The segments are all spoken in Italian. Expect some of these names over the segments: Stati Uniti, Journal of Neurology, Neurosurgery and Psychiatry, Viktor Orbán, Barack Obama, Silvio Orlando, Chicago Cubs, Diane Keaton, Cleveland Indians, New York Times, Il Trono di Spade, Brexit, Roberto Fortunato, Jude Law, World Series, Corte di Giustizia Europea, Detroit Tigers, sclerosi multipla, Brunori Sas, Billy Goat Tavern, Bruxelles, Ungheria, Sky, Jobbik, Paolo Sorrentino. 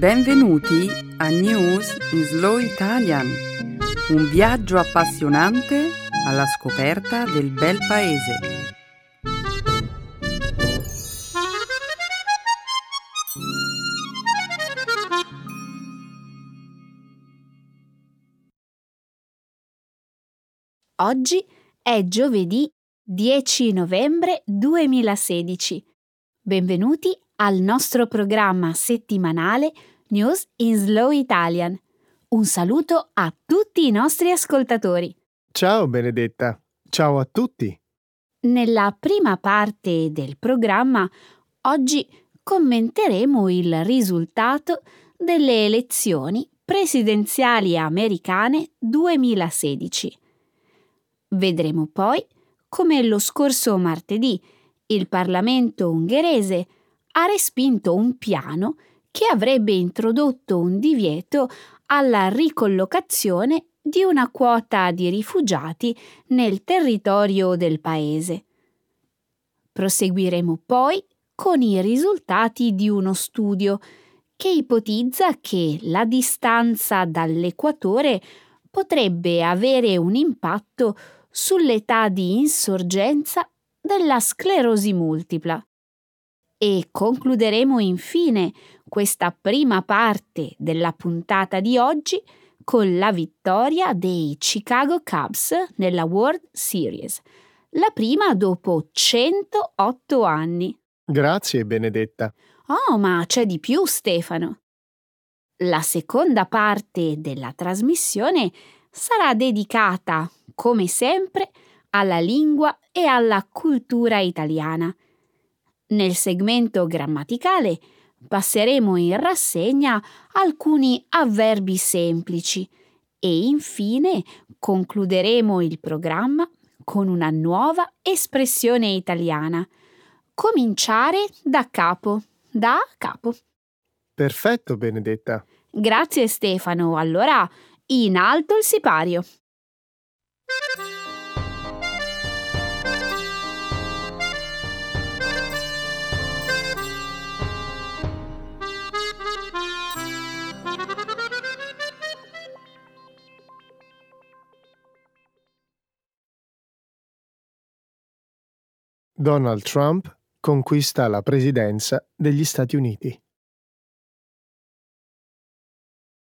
Benvenuti a News in Slow Italian, un viaggio appassionante alla scoperta del bel paese. Oggi è giovedì 10 novembre 2016. Benvenuti al nostro programma settimanale News in Slow Italian. Un saluto a tutti i nostri ascoltatori. Ciao Benedetta, ciao a tutti. Nella prima parte del programma oggi commenteremo il risultato delle elezioni presidenziali americane 2016. Vedremo poi come lo scorso martedì il Parlamento ungherese ha respinto un piano che avrebbe introdotto un divieto alla ricollocazione di una quota di rifugiati nel territorio del paese. Proseguiremo poi con i risultati di uno studio che ipotizza che la distanza dall'equatore potrebbe avere un impatto sull'età di insorgenza della sclerosi multipla. E concluderemo infine questa prima parte della puntata di oggi con la vittoria dei Chicago Cubs nella World Series, la prima dopo 108 anni. Grazie Benedetta. Oh, ma c'è di più, Stefano. La seconda parte della trasmissione sarà dedicata, come sempre, alla lingua e alla cultura italiana. Nel segmento grammaticale passeremo in rassegna alcuni avverbi semplici e infine concluderemo il programma con una nuova espressione italiana. Cominciare da capo, da capo. Perfetto, Benedetta. Grazie Stefano. Allora, in alto il sipario. Donald Trump conquista la presidenza degli Stati Uniti.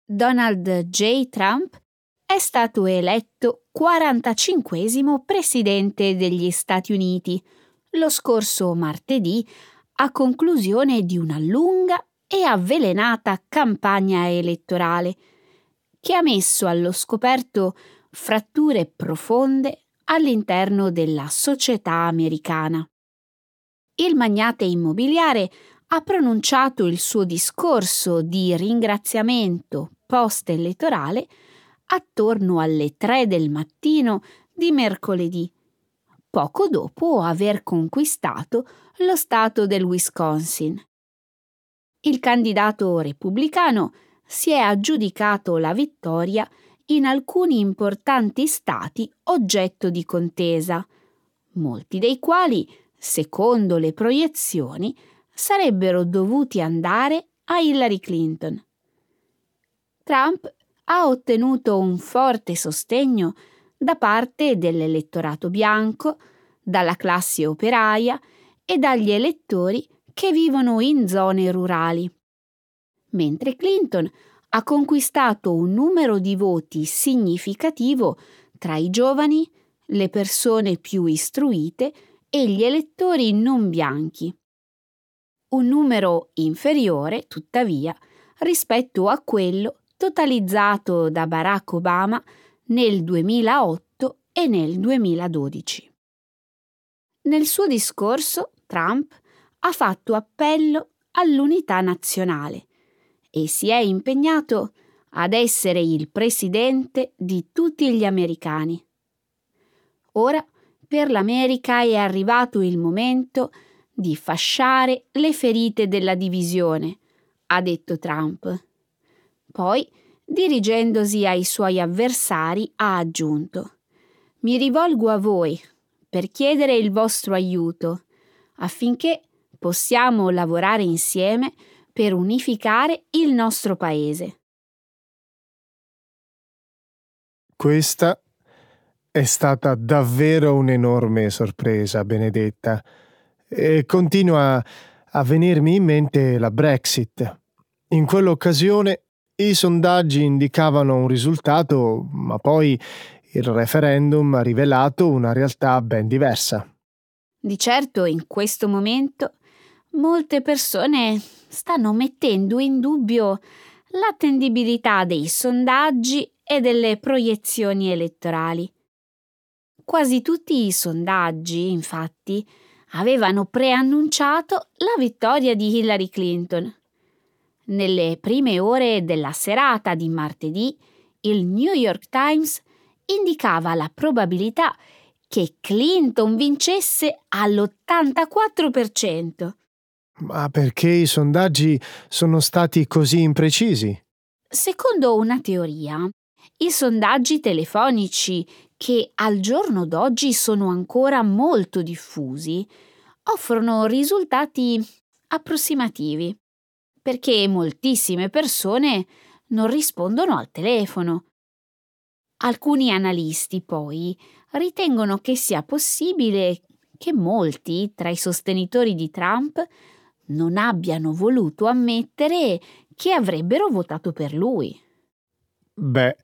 Donald J. Trump è stato eletto 45° presidente degli Stati Uniti lo scorso martedì a conclusione di una lunga e avvelenata campagna elettorale che ha messo allo scoperto fratture profonde all'interno della società americana. Il magnate immobiliare ha pronunciato il suo discorso di ringraziamento post-elettorale attorno alle 3 del mattino di mercoledì, poco dopo aver conquistato lo stato del Wisconsin. Il candidato repubblicano si è aggiudicato la vittoria in alcuni importanti stati oggetto di contesa, molti dei quali, secondo le proiezioni, sarebbero dovuti andare a Hillary Clinton. Trump ha ottenuto un forte sostegno da parte dell'elettorato bianco, dalla classe operaia e dagli elettori che vivono in zone rurali, mentre Clinton ha conquistato un numero di voti significativo tra i giovani, le persone più istruite e gli elettori non bianchi. Un numero inferiore, tuttavia, rispetto a quello totalizzato da Barack Obama nel 2008 e nel 2012. Nel suo discorso, Trump ha fatto appello all'unità nazionale e si è impegnato ad essere il presidente di tutti gli americani. Ora per l'America è arrivato il momento di fasciare le ferite della divisione, ha detto Trump. Poi, dirigendosi ai suoi avversari, ha aggiunto: «Mi rivolgo a voi per chiedere il vostro aiuto affinché possiamo lavorare insieme per unificare il nostro paese. Questa è stata davvero un'enorme sorpresa, Benedetta, e continua a venirmi in mente la Brexit. In quell'occasione i sondaggi indicavano un risultato, ma poi il referendum ha rivelato una realtà ben diversa. Di certo, in questo momento, molte persone stanno mettendo in dubbio l'attendibilità dei sondaggi e delle proiezioni elettorali. Quasi tutti i sondaggi, infatti, avevano preannunciato la vittoria di Hillary Clinton. Nelle prime ore della serata di martedì, il New York Times indicava la probabilità che Clinton vincesse all'84%. Ma perché i sondaggi sono stati così imprecisi? Secondo una teoria, i sondaggi telefonici, che al giorno d'oggi sono ancora molto diffusi, offrono risultati approssimativi, perché moltissime persone non rispondono al telefono. Alcuni analisti, poi, ritengono che sia possibile che molti tra i sostenitori di Trump non abbiano voluto ammettere che avrebbero votato per lui. Beh,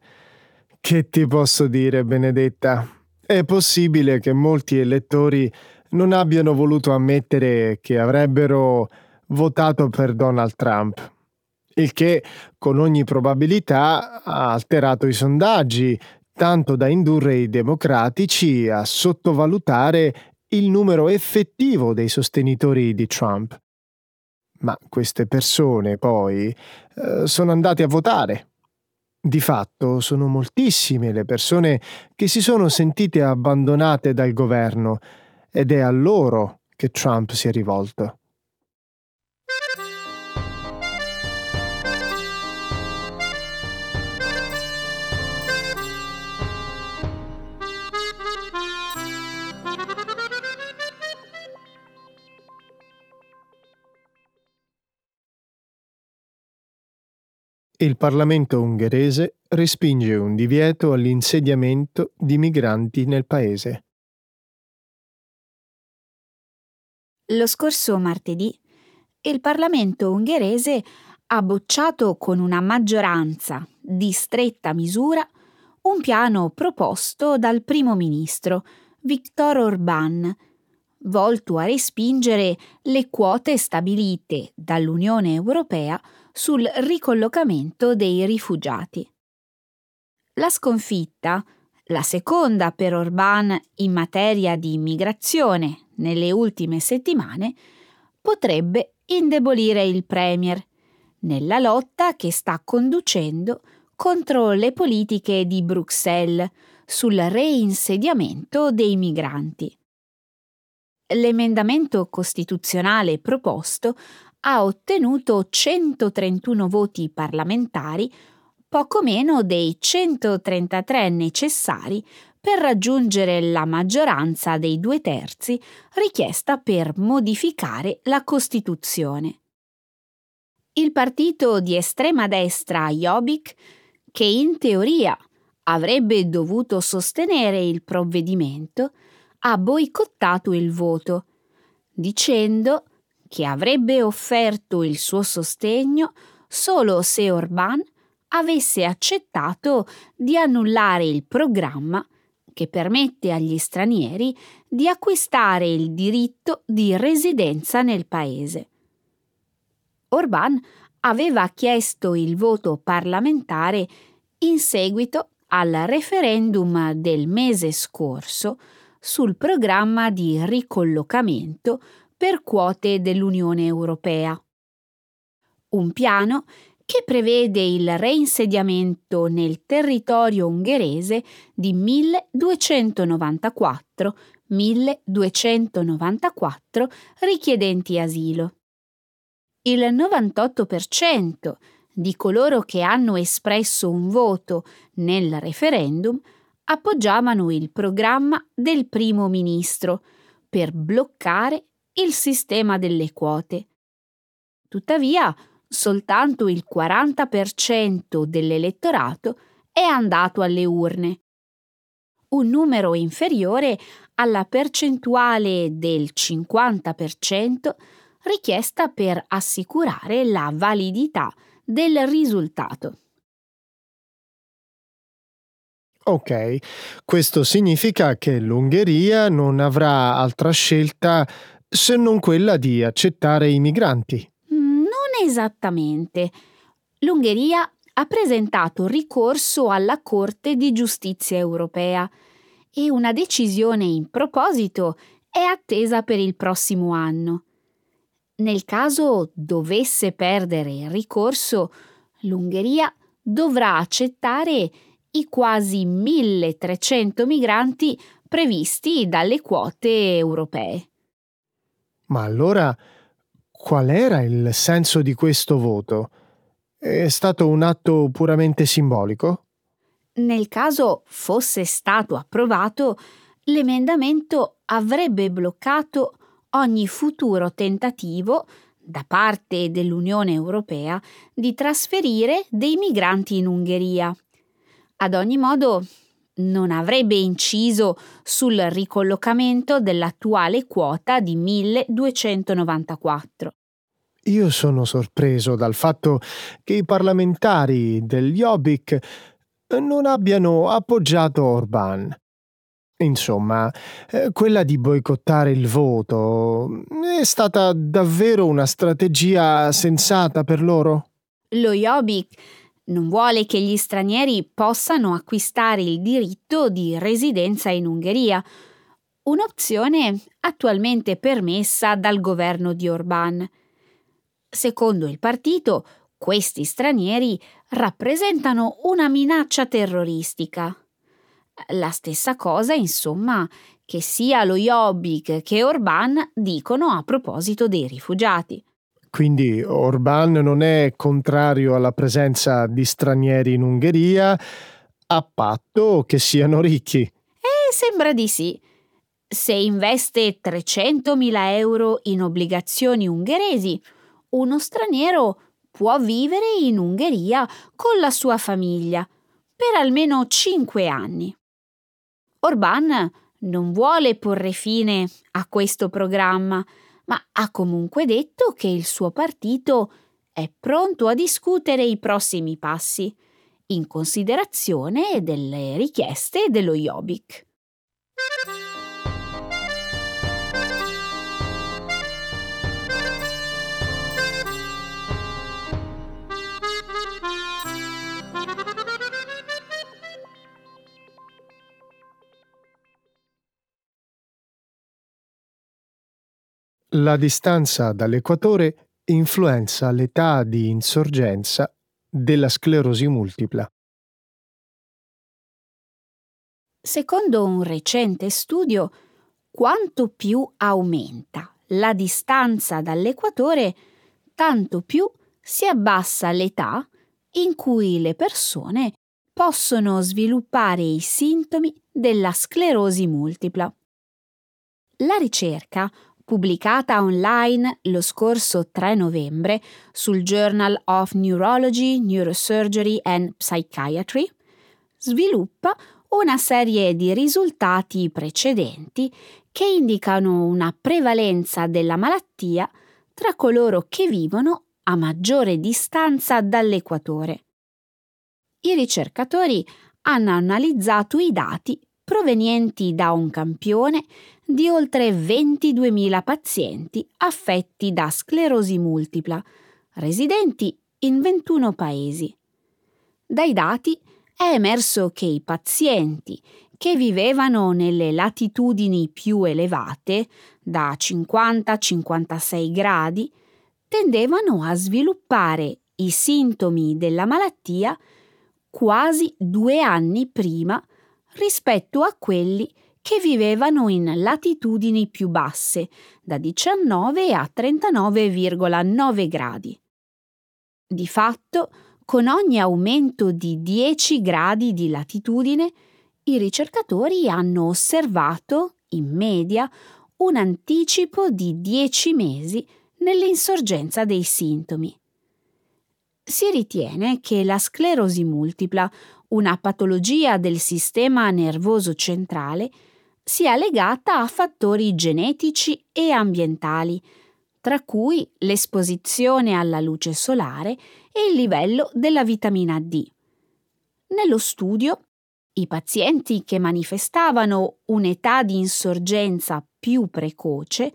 che ti posso dire, Benedetta? È possibile che molti elettori non abbiano voluto ammettere che avrebbero votato per Donald Trump, il che con ogni probabilità ha alterato i sondaggi, tanto da indurre i democratici a sottovalutare il numero effettivo dei sostenitori di Trump. Ma queste persone poi sono andate a votare. Di fatto sono moltissime le persone che si sono sentite abbandonate dal governo, ed è a loro che Trump si è rivolto. Il Parlamento ungherese respinge un divieto all'insediamento di migranti nel paese. Lo scorso martedì, il Parlamento ungherese ha bocciato con una maggioranza di stretta misura un piano proposto dal primo ministro Viktor Orbán, volto a respingere le quote stabilite dall'Unione Europea sul ricollocamento dei rifugiati. La sconfitta, la seconda per Orbán in materia di immigrazione nelle ultime settimane, potrebbe indebolire il premier nella lotta che sta conducendo contro le politiche di Bruxelles sul reinsediamento dei migranti. L'emendamento costituzionale proposto ha ottenuto 131 voti parlamentari, poco meno dei 133 necessari per raggiungere la maggioranza dei 2/3 richiesta per modificare la Costituzione. Il partito di estrema destra Jobbik, che in teoria avrebbe dovuto sostenere il provvedimento, ha boicottato il voto, dicendo che avrebbe offerto il suo sostegno solo se Orbán avesse accettato di annullare il programma che permette agli stranieri di acquistare il diritto di residenza nel paese. Orbán aveva chiesto il voto parlamentare in seguito al referendum del mese scorso sul programma di ricollocamento per quote dell'Unione Europea. Un piano che prevede il reinsediamento nel territorio ungherese di 1.294 richiedenti asilo. Il 98% di coloro che hanno espresso un voto nel referendum appoggiavano il programma del primo ministro per bloccare il sistema delle quote. Tuttavia, soltanto il 40% dell'elettorato è andato alle urne, un numero inferiore alla percentuale del 50% richiesta per assicurare la validità del risultato. Ok, questo significa che l'Ungheria non avrà altra scelta se non quella di accettare i migranti. Non esattamente. L'Ungheria ha presentato ricorso alla Corte di Giustizia Europea e una decisione in proposito è attesa per il prossimo anno. Nel caso dovesse perdere il ricorso, l'Ungheria dovrà accettare i quasi 1.300 migranti previsti dalle quote europee. Ma allora, qual era il senso di questo voto? È stato un atto puramente simbolico? Nel caso fosse stato approvato, l'emendamento avrebbe bloccato ogni futuro tentativo da parte dell'Unione Europea di trasferire dei migranti in Ungheria. Ad ogni modo, non avrebbe inciso sul ricollocamento dell'attuale quota di 1.294. Io sono sorpreso dal fatto che i parlamentari del Jobbik non abbiano appoggiato Orbán. Insomma, quella di boicottare il voto è stata davvero una strategia sensata per loro? Lo Jobbik non vuole che gli stranieri possano acquistare il diritto di residenza in Ungheria, un'opzione attualmente permessa dal governo di Orbán. Secondo il partito, questi stranieri rappresentano una minaccia terroristica. La stessa cosa, insomma, che sia lo Jobbik che Orbán dicono a proposito dei rifugiati. Quindi Orbán non è contrario alla presenza di stranieri in Ungheria, a patto che siano ricchi. Sembra di sì. Se investe 300.000 euro in obbligazioni ungheresi, uno straniero può vivere in Ungheria con la sua famiglia per almeno 5 anni. Orbán non vuole porre fine a questo programma, ma ha comunque detto che il suo partito è pronto a discutere i prossimi passi, in considerazione delle richieste dello Jobbik. La distanza dall'equatore influenza l'età di insorgenza della sclerosi multipla. Secondo un recente studio, quanto più aumenta la distanza dall'equatore, tanto più si abbassa l'età in cui le persone possono sviluppare i sintomi della sclerosi multipla. La ricerca pubblicata online lo scorso 3 novembre sul Journal of Neurology, Neurosurgery and Psychiatry, sviluppa una serie di risultati precedenti che indicano una prevalenza della malattia tra coloro che vivono a maggiore distanza dall'equatore. I ricercatori hanno analizzato i dati provenienti da un campione di oltre 22.000 pazienti affetti da sclerosi multipla, residenti in 21 paesi. Dai dati è emerso che i pazienti che vivevano nelle latitudini più elevate, da 50-56 gradi, tendevano a sviluppare i sintomi della malattia quasi 2 anni prima rispetto a quelli che vivevano in latitudini più basse, da 19 a 39,9 gradi. Di fatto, con ogni aumento di 10 gradi di latitudine, i ricercatori hanno osservato, in media, un anticipo di 10 mesi nell'insorgenza dei sintomi. Si ritiene che la sclerosi multipla, una patologia del sistema nervoso centrale, sia legata a fattori genetici e ambientali, tra cui l'esposizione alla luce solare e il livello della vitamina D. Nello studio, i pazienti che manifestavano un'età di insorgenza più precoce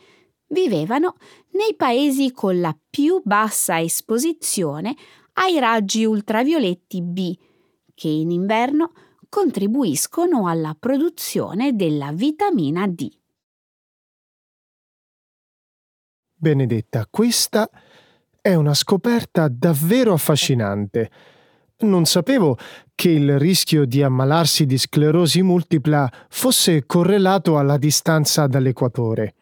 vivevano nei paesi con la più bassa esposizione ai raggi ultravioletti B, che in inverno contribuiscono alla produzione della vitamina D. Benedetta, questa è una scoperta davvero affascinante. Non sapevo che il rischio di ammalarsi di sclerosi multipla fosse correlato alla distanza dall'equatore.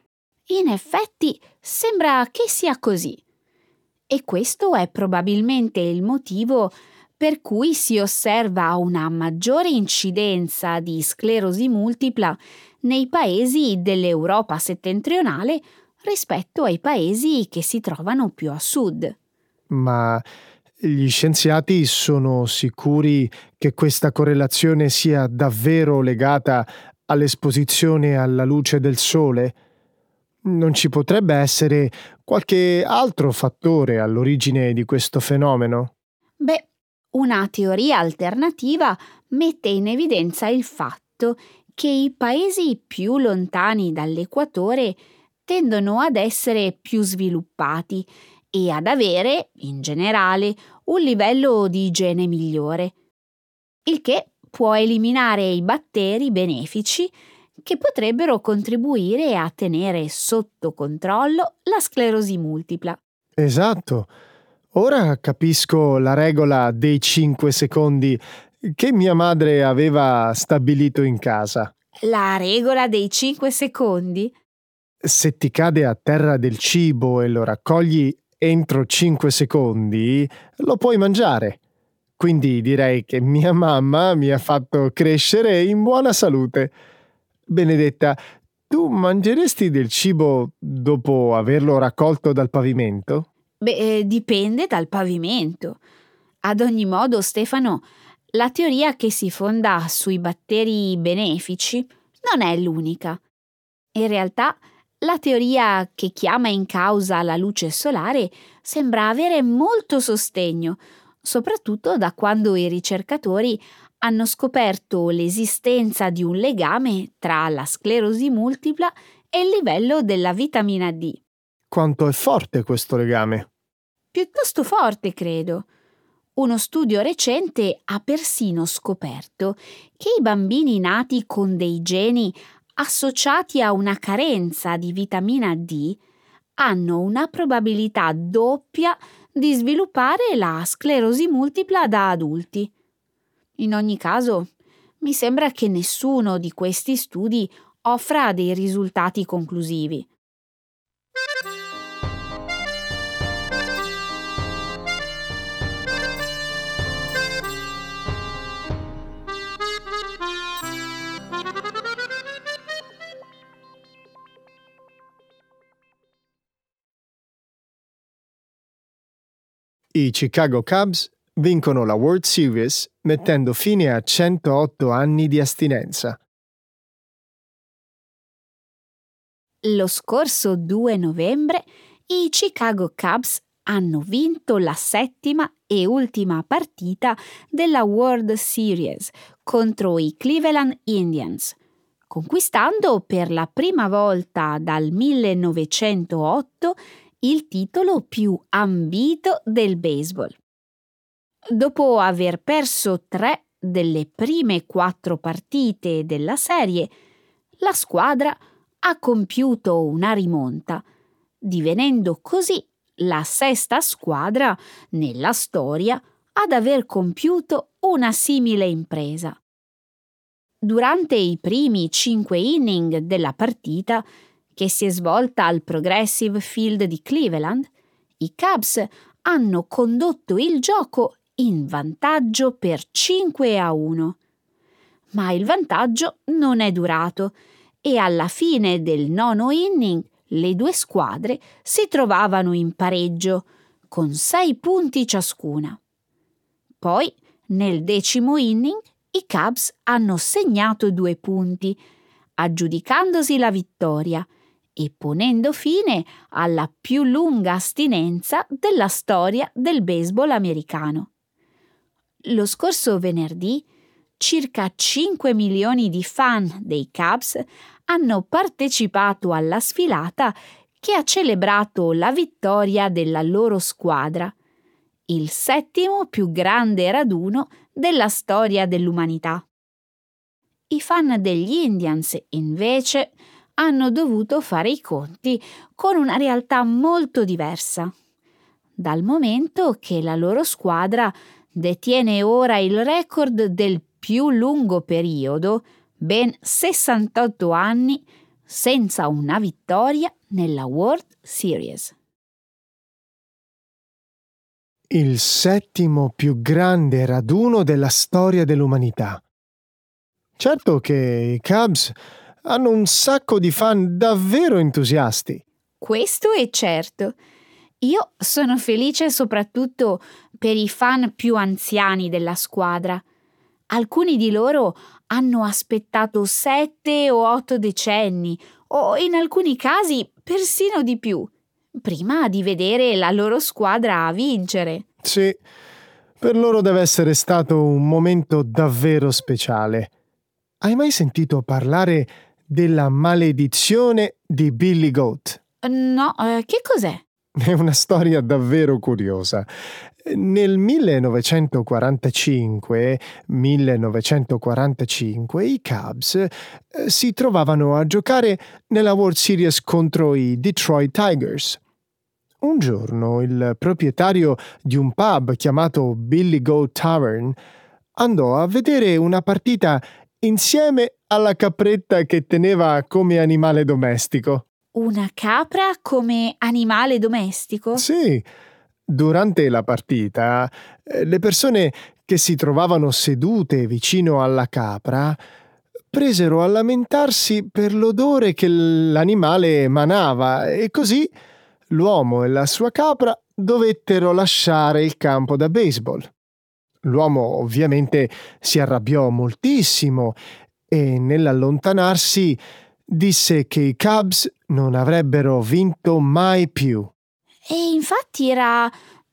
In effetti sembra che sia così. E questo è probabilmente il motivo per cui si osserva una maggiore incidenza di sclerosi multipla nei paesi dell'Europa settentrionale rispetto ai paesi che si trovano più a sud. Ma gli scienziati sono sicuri che questa correlazione sia davvero legata all'esposizione alla luce del sole? Non ci potrebbe essere qualche altro fattore all'origine di questo fenomeno? Beh, una teoria alternativa mette in evidenza il fatto che i paesi più lontani dall'equatore tendono ad essere più sviluppati e ad avere, in generale, un livello di igiene migliore, il che può eliminare i batteri benefici che potrebbero contribuire a tenere sotto controllo la sclerosi multipla. Esatto. Ora capisco la regola dei 5 secondi che mia madre aveva stabilito in casa. La regola dei 5 secondi? Se ti cade a terra del cibo e lo raccogli entro 5 secondi, lo puoi mangiare. Quindi direi che mia mamma mi ha fatto crescere in buona salute. Benedetta, tu mangeresti del cibo dopo averlo raccolto dal pavimento? Beh, dipende dal pavimento. Ad ogni modo, Stefano, la teoria che si fonda sui batteri benefici non è l'unica. In realtà, la teoria che chiama in causa la luce solare sembra avere molto sostegno, soprattutto da quando i ricercatori hanno scoperto l'esistenza di un legame tra la sclerosi multipla e il livello della vitamina D. Quanto è forte questo legame? Piuttosto forte, credo. Uno studio recente ha persino scoperto che i bambini nati con dei geni associati a una carenza di vitamina D hanno una probabilità doppia di sviluppare la sclerosi multipla da adulti. In ogni caso, mi sembra che nessuno di questi studi offra dei risultati conclusivi. I Chicago Cubs vincono la World Series mettendo fine a 108 anni di astinenza. Lo scorso 2 novembre i Chicago Cubs hanno vinto la 7ª e ultima partita della World Series contro i Cleveland Indians, conquistando per la prima volta dal 1908 il titolo più ambito del baseball. Dopo aver perso 3 delle prime 4 partite della serie, la squadra ha compiuto una rimonta, divenendo così la 6ª squadra nella storia ad aver compiuto una simile impresa. Durante i primi 5 inning della partita, che si è svolta al Progressive Field di Cleveland, i Cubs hanno condotto il gioco in vantaggio per 5-1. Ma il vantaggio non è durato e alla fine del 9° inning le 2 squadre si trovavano in pareggio, con 6 punti ciascuna. Poi, nel 10° inning, i Cubs hanno segnato 2 punti, aggiudicandosi la vittoria e ponendo fine alla più lunga astinenza della storia del baseball americano. Lo scorso venerdì, circa 5 milioni di fan dei Cubs hanno partecipato alla sfilata che ha celebrato la vittoria della loro squadra, il 7° più grande raduno della storia dell'umanità. I fan degli Indians, invece, hanno dovuto fare i conti con una realtà molto diversa, dal momento che la loro squadra detiene ora il record del più lungo periodo, ben 68 anni, senza una vittoria nella World Series. Il 7° più grande raduno della storia dell'umanità. Certo che i Cubs hanno un sacco di fan davvero entusiasti. Questo è certo. Io sono felice soprattutto per i fan più anziani della squadra. Alcuni di loro hanno aspettato 7 o 8 decenni, o in alcuni casi persino di più, prima di vedere la loro squadra vincere. Sì, per loro deve essere stato un momento davvero speciale. Hai mai sentito parlare della maledizione di Billy Goat? No, che cos'è? È una storia davvero curiosa. Nel 1945 i Cubs si trovavano a giocare nella World Series contro i Detroit Tigers. Un giorno il proprietario di un pub chiamato Billy Goat Tavern andò a vedere una partita insieme alla capretta che teneva come animale domestico. Una capra come animale domestico? Sì. Durante la partita, le persone che si trovavano sedute vicino alla capra presero a lamentarsi per l'odore che l'animale emanava e così l'uomo e la sua capra dovettero lasciare il campo da baseball. L'uomo ovviamente si arrabbiò moltissimo e nell'allontanarsi disse che i Cubs non avrebbero vinto mai più. E infatti era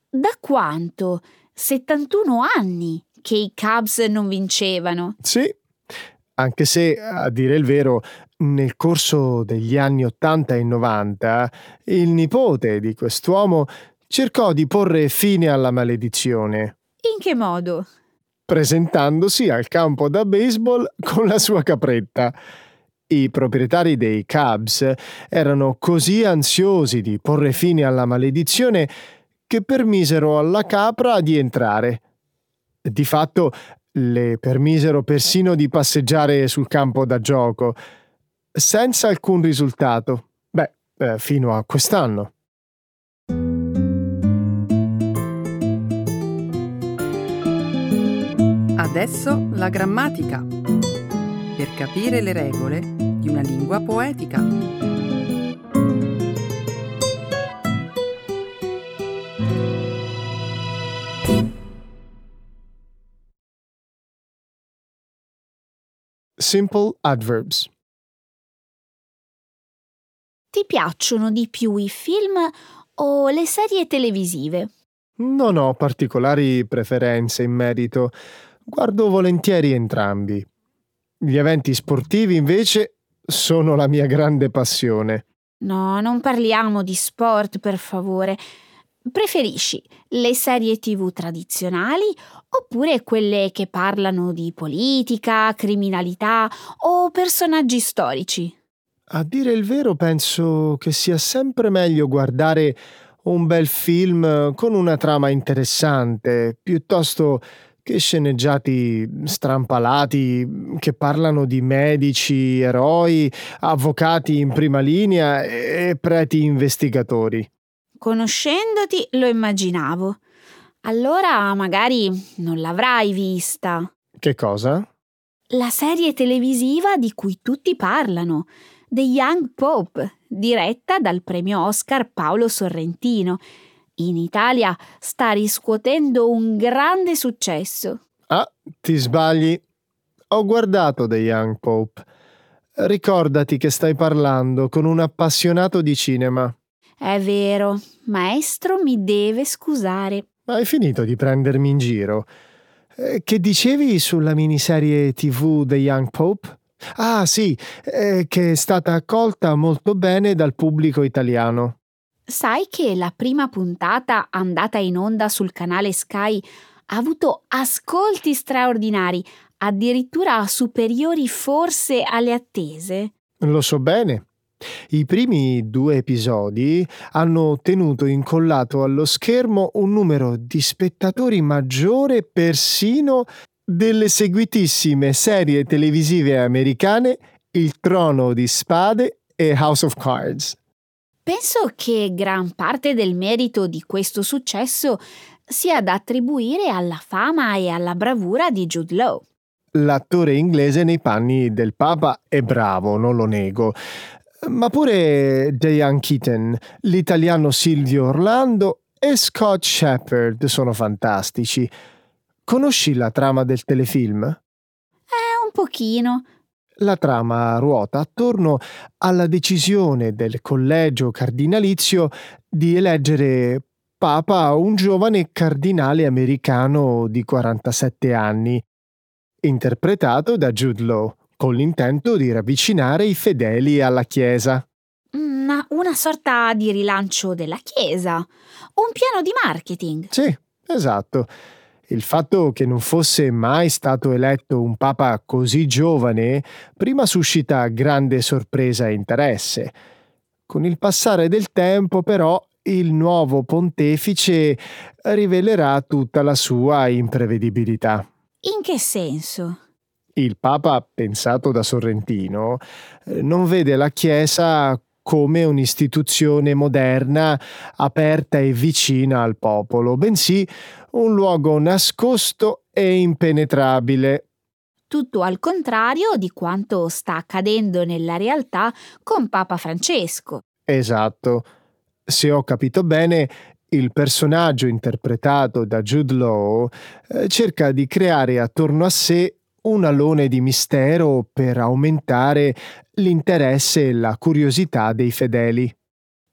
da quanto? 71 anni che i Cubs non vincevano. Sì, anche se, a dire il vero, nel corso degli anni 80 e 90, il nipote di quest'uomo cercò di porre fine alla maledizione. In che modo? Presentandosi al campo da baseball con la sua capretta. I proprietari dei Cubs erano così ansiosi di porre fine alla maledizione che permisero alla capra di entrare. Di fatto, le permisero persino di passeggiare sul campo da gioco, senza alcun risultato. Beh, fino a quest'anno. Adesso la grammatica. Per capire le regole di una lingua poetica. Simple adverbs. Ti piacciono di più i film o le serie televisive? Non ho particolari preferenze in merito. Guardo volentieri entrambi. Gli eventi sportivi, invece, sono la mia grande passione. No, non parliamo di sport, per favore. Preferisci le serie TV tradizionali oppure quelle che parlano di politica, criminalità o personaggi storici? A dire il vero, penso che sia sempre meglio guardare un bel film con una trama interessante, piuttosto che sceneggiati strampalati che parlano di medici, eroi, avvocati in prima linea e preti investigatori. Conoscendoti lo immaginavo. Allora magari non l'avrai vista. Che cosa? La serie televisiva di cui tutti parlano, The Young Pope, diretta dal premio Oscar Paolo Sorrentino in Italia sta riscuotendo un grande successo. Ah, ti sbagli. Ho guardato The Young Pope. Ricordati che stai parlando con un appassionato di cinema. È vero, maestro mi deve scusare. Ma hai finito di prendermi in giro? Che dicevi sulla miniserie TV The Young Pope? Ah sì, che è stata accolta molto bene dal pubblico italiano. Sai che la prima puntata andata in onda sul canale Sky ha avuto ascolti straordinari, addirittura superiori forse alle attese? Lo so bene. I primi 2 episodi hanno tenuto incollato allo schermo un numero di spettatori maggiore persino delle seguitissime serie televisive americane Il Trono di Spade e House of Cards. Penso che gran parte del merito di questo successo sia da attribuire alla fama e alla bravura di Jude Law. L'attore inglese nei panni del Papa è bravo, non lo nego. Ma pure Diane Keaton, l'italiano Silvio Orlando e Scott Shepherd sono fantastici. Conosci la trama del telefilm? Un pochino. La trama ruota attorno alla decisione del collegio cardinalizio di eleggere Papa un giovane cardinale americano di 47 anni, interpretato da Jude Law, con l'intento di ravvicinare i fedeli alla Chiesa. Una sorta di rilancio della Chiesa, un piano di marketing. Sì, esatto. Il fatto che non fosse mai stato eletto un papa così giovane prima suscita grande sorpresa e interesse. Con il passare del tempo, però, il nuovo pontefice rivelerà tutta la sua imprevedibilità. In che senso? Il Papa, pensato da Sorrentino, non vede la Chiesa come un'istituzione moderna, aperta e vicina al popolo, bensì un luogo nascosto e impenetrabile. Tutto al contrario di quanto sta accadendo nella realtà con Papa Francesco. Esatto. Se ho capito bene, il personaggio interpretato da Jude Law cerca di creare attorno a sé un alone di mistero per aumentare l'interesse e la curiosità dei fedeli.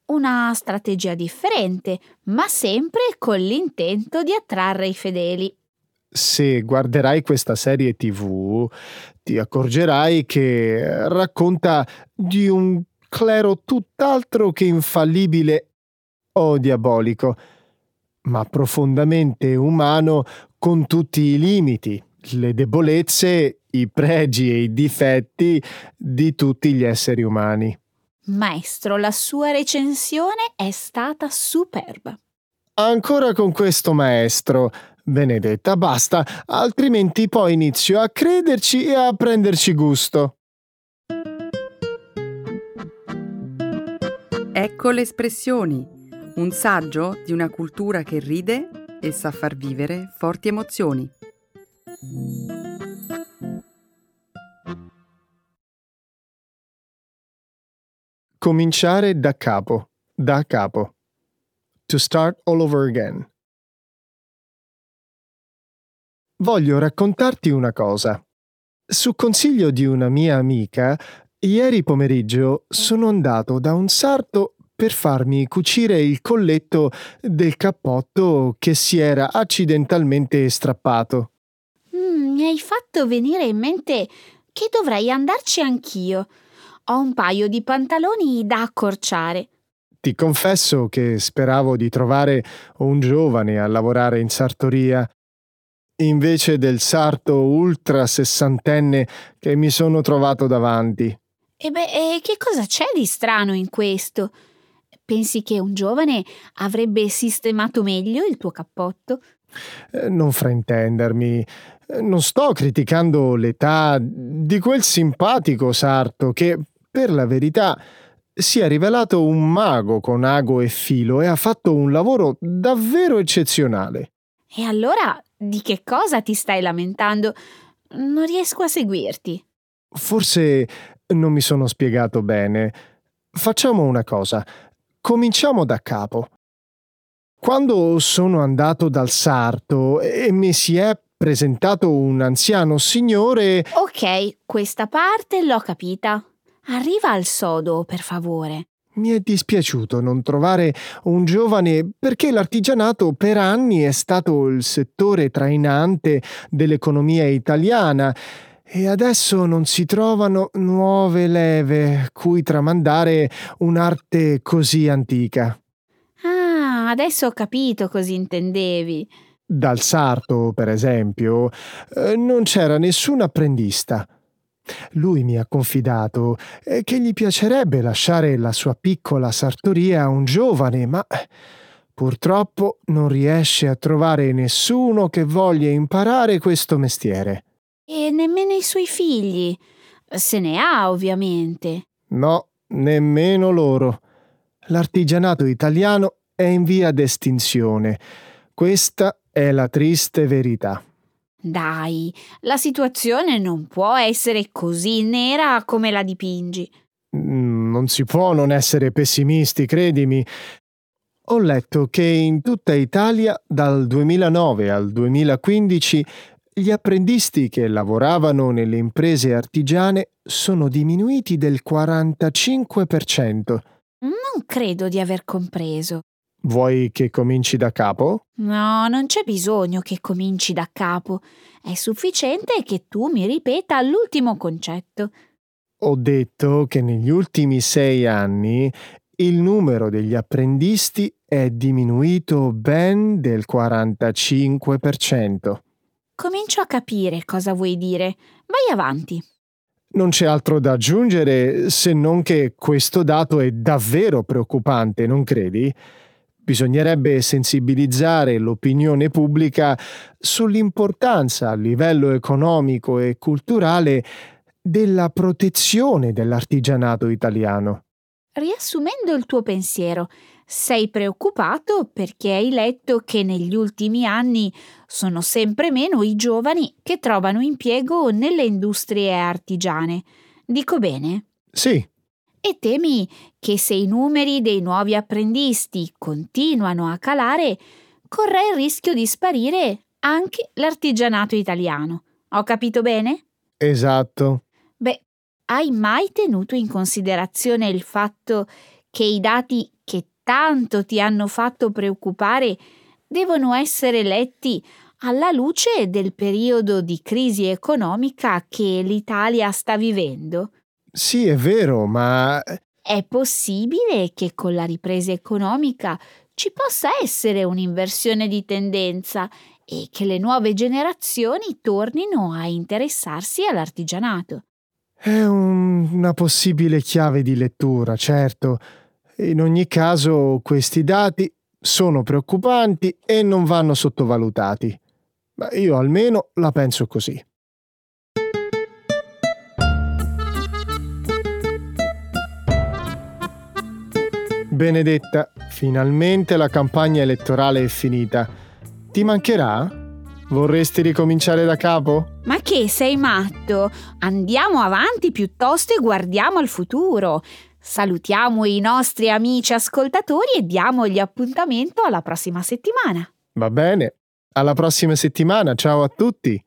Una strategia differente, ma sempre con l'intento di attrarre i fedeli. Se guarderai questa serie TV, ti accorgerai che racconta di un clero tutt'altro che infallibile o diabolico, ma profondamente umano con tutti i limiti, le debolezze, i pregi e i difetti di tutti gli esseri umani. Maestro, la sua recensione è stata superba. Ancora con questo maestro. Benedetta, basta, altrimenti poi inizio a crederci e a prenderci gusto. Ecco le espressioni, un saggio di una cultura che ride e sa far vivere forti emozioni. Cominciare da capo. To start all over again. Voglio raccontarti una cosa. Su consiglio di una mia amica, ieri pomeriggio sono andato da un sarto per farmi cucire il colletto del cappotto che si era accidentalmente strappato. Mi hai fatto venire in mente che dovrei andarci anch'io. Ho un paio di pantaloni da accorciare. Ti confesso che speravo di trovare un giovane a lavorare in sartoria, invece del sarto ultra sessantenne che mi sono trovato davanti. E che cosa c'è di strano in questo? Pensi che un giovane avrebbe sistemato meglio il tuo cappotto? Non fraintendermi, non sto criticando l'età di quel simpatico sarto che, per la verità, si è rivelato un mago con ago e filo e ha fatto un lavoro davvero eccezionale. E allora di che cosa ti stai lamentando? Non riesco a seguirti. Forse non mi sono spiegato bene. Facciamo una cosa. Cominciamo da capo. Quando sono andato dal sarto e mi si è presentato un anziano signore... Ok, questa parte l'ho capita. Arriva al sodo, per favore. Mi è dispiaciuto non trovare un giovane perché l'artigianato per anni è stato il settore trainante dell'economia italiana e adesso non si trovano nuove leve cui tramandare un'arte così antica. Adesso ho capito cosa intendevi. Dal sarto, per esempio, non c'era nessun apprendista. Lui mi ha confidato che gli piacerebbe lasciare la sua piccola sartoria a un giovane, ma purtroppo non riesce a trovare nessuno che voglia imparare questo mestiere. E nemmeno i suoi figli. Se ne ha, ovviamente. No, nemmeno loro. L'artigianato italiano è in via d'estinzione. Questa è la triste verità. Dai, la situazione non può essere così nera come la dipingi. Non si può non essere pessimisti, credimi. Ho letto che in tutta Italia dal 2009 al 2015 gli apprendisti che lavoravano nelle imprese artigiane sono diminuiti del 45%. Non credo di aver compreso. Vuoi che cominci da capo? No, non c'è bisogno che cominci da capo. È sufficiente che tu mi ripeta l'ultimo concetto. Ho detto che negli ultimi 6 anni il numero degli apprendisti è diminuito ben del 45%. Comincio a capire cosa vuoi dire. Vai avanti. Non c'è altro da aggiungere se non che questo dato è davvero preoccupante, non credi? Bisognerebbe sensibilizzare l'opinione pubblica sull'importanza a livello economico e culturale della protezione dell'artigianato italiano. Riassumendo il tuo pensiero, sei preoccupato perché hai letto che negli ultimi anni sono sempre meno i giovani che trovano impiego nelle industrie artigiane. Dico bene? Sì. E temi che se i numeri dei nuovi apprendisti continuano a calare, corre il rischio di sparire anche l'artigianato italiano. Ho capito bene? Esatto. Beh, hai mai tenuto in considerazione il fatto che i dati che tanto ti hanno fatto preoccupare devono essere letti alla luce del periodo di crisi economica che l'Italia sta vivendo? Sì, è vero, ma... È possibile che con la ripresa economica ci possa essere un'inversione di tendenza e che le nuove generazioni tornino a interessarsi all'artigianato. È una possibile chiave di lettura, certo. In ogni caso, questi dati sono preoccupanti e non vanno sottovalutati. Ma io almeno la penso così. Benedetta, finalmente la campagna elettorale è finita. Ti mancherà? Vorresti ricominciare da capo? Ma che sei matto? Andiamo avanti piuttosto e guardiamo al futuro. Salutiamo i nostri amici ascoltatori e diamogli appuntamento alla prossima settimana. Va bene, alla prossima settimana, ciao a tutti!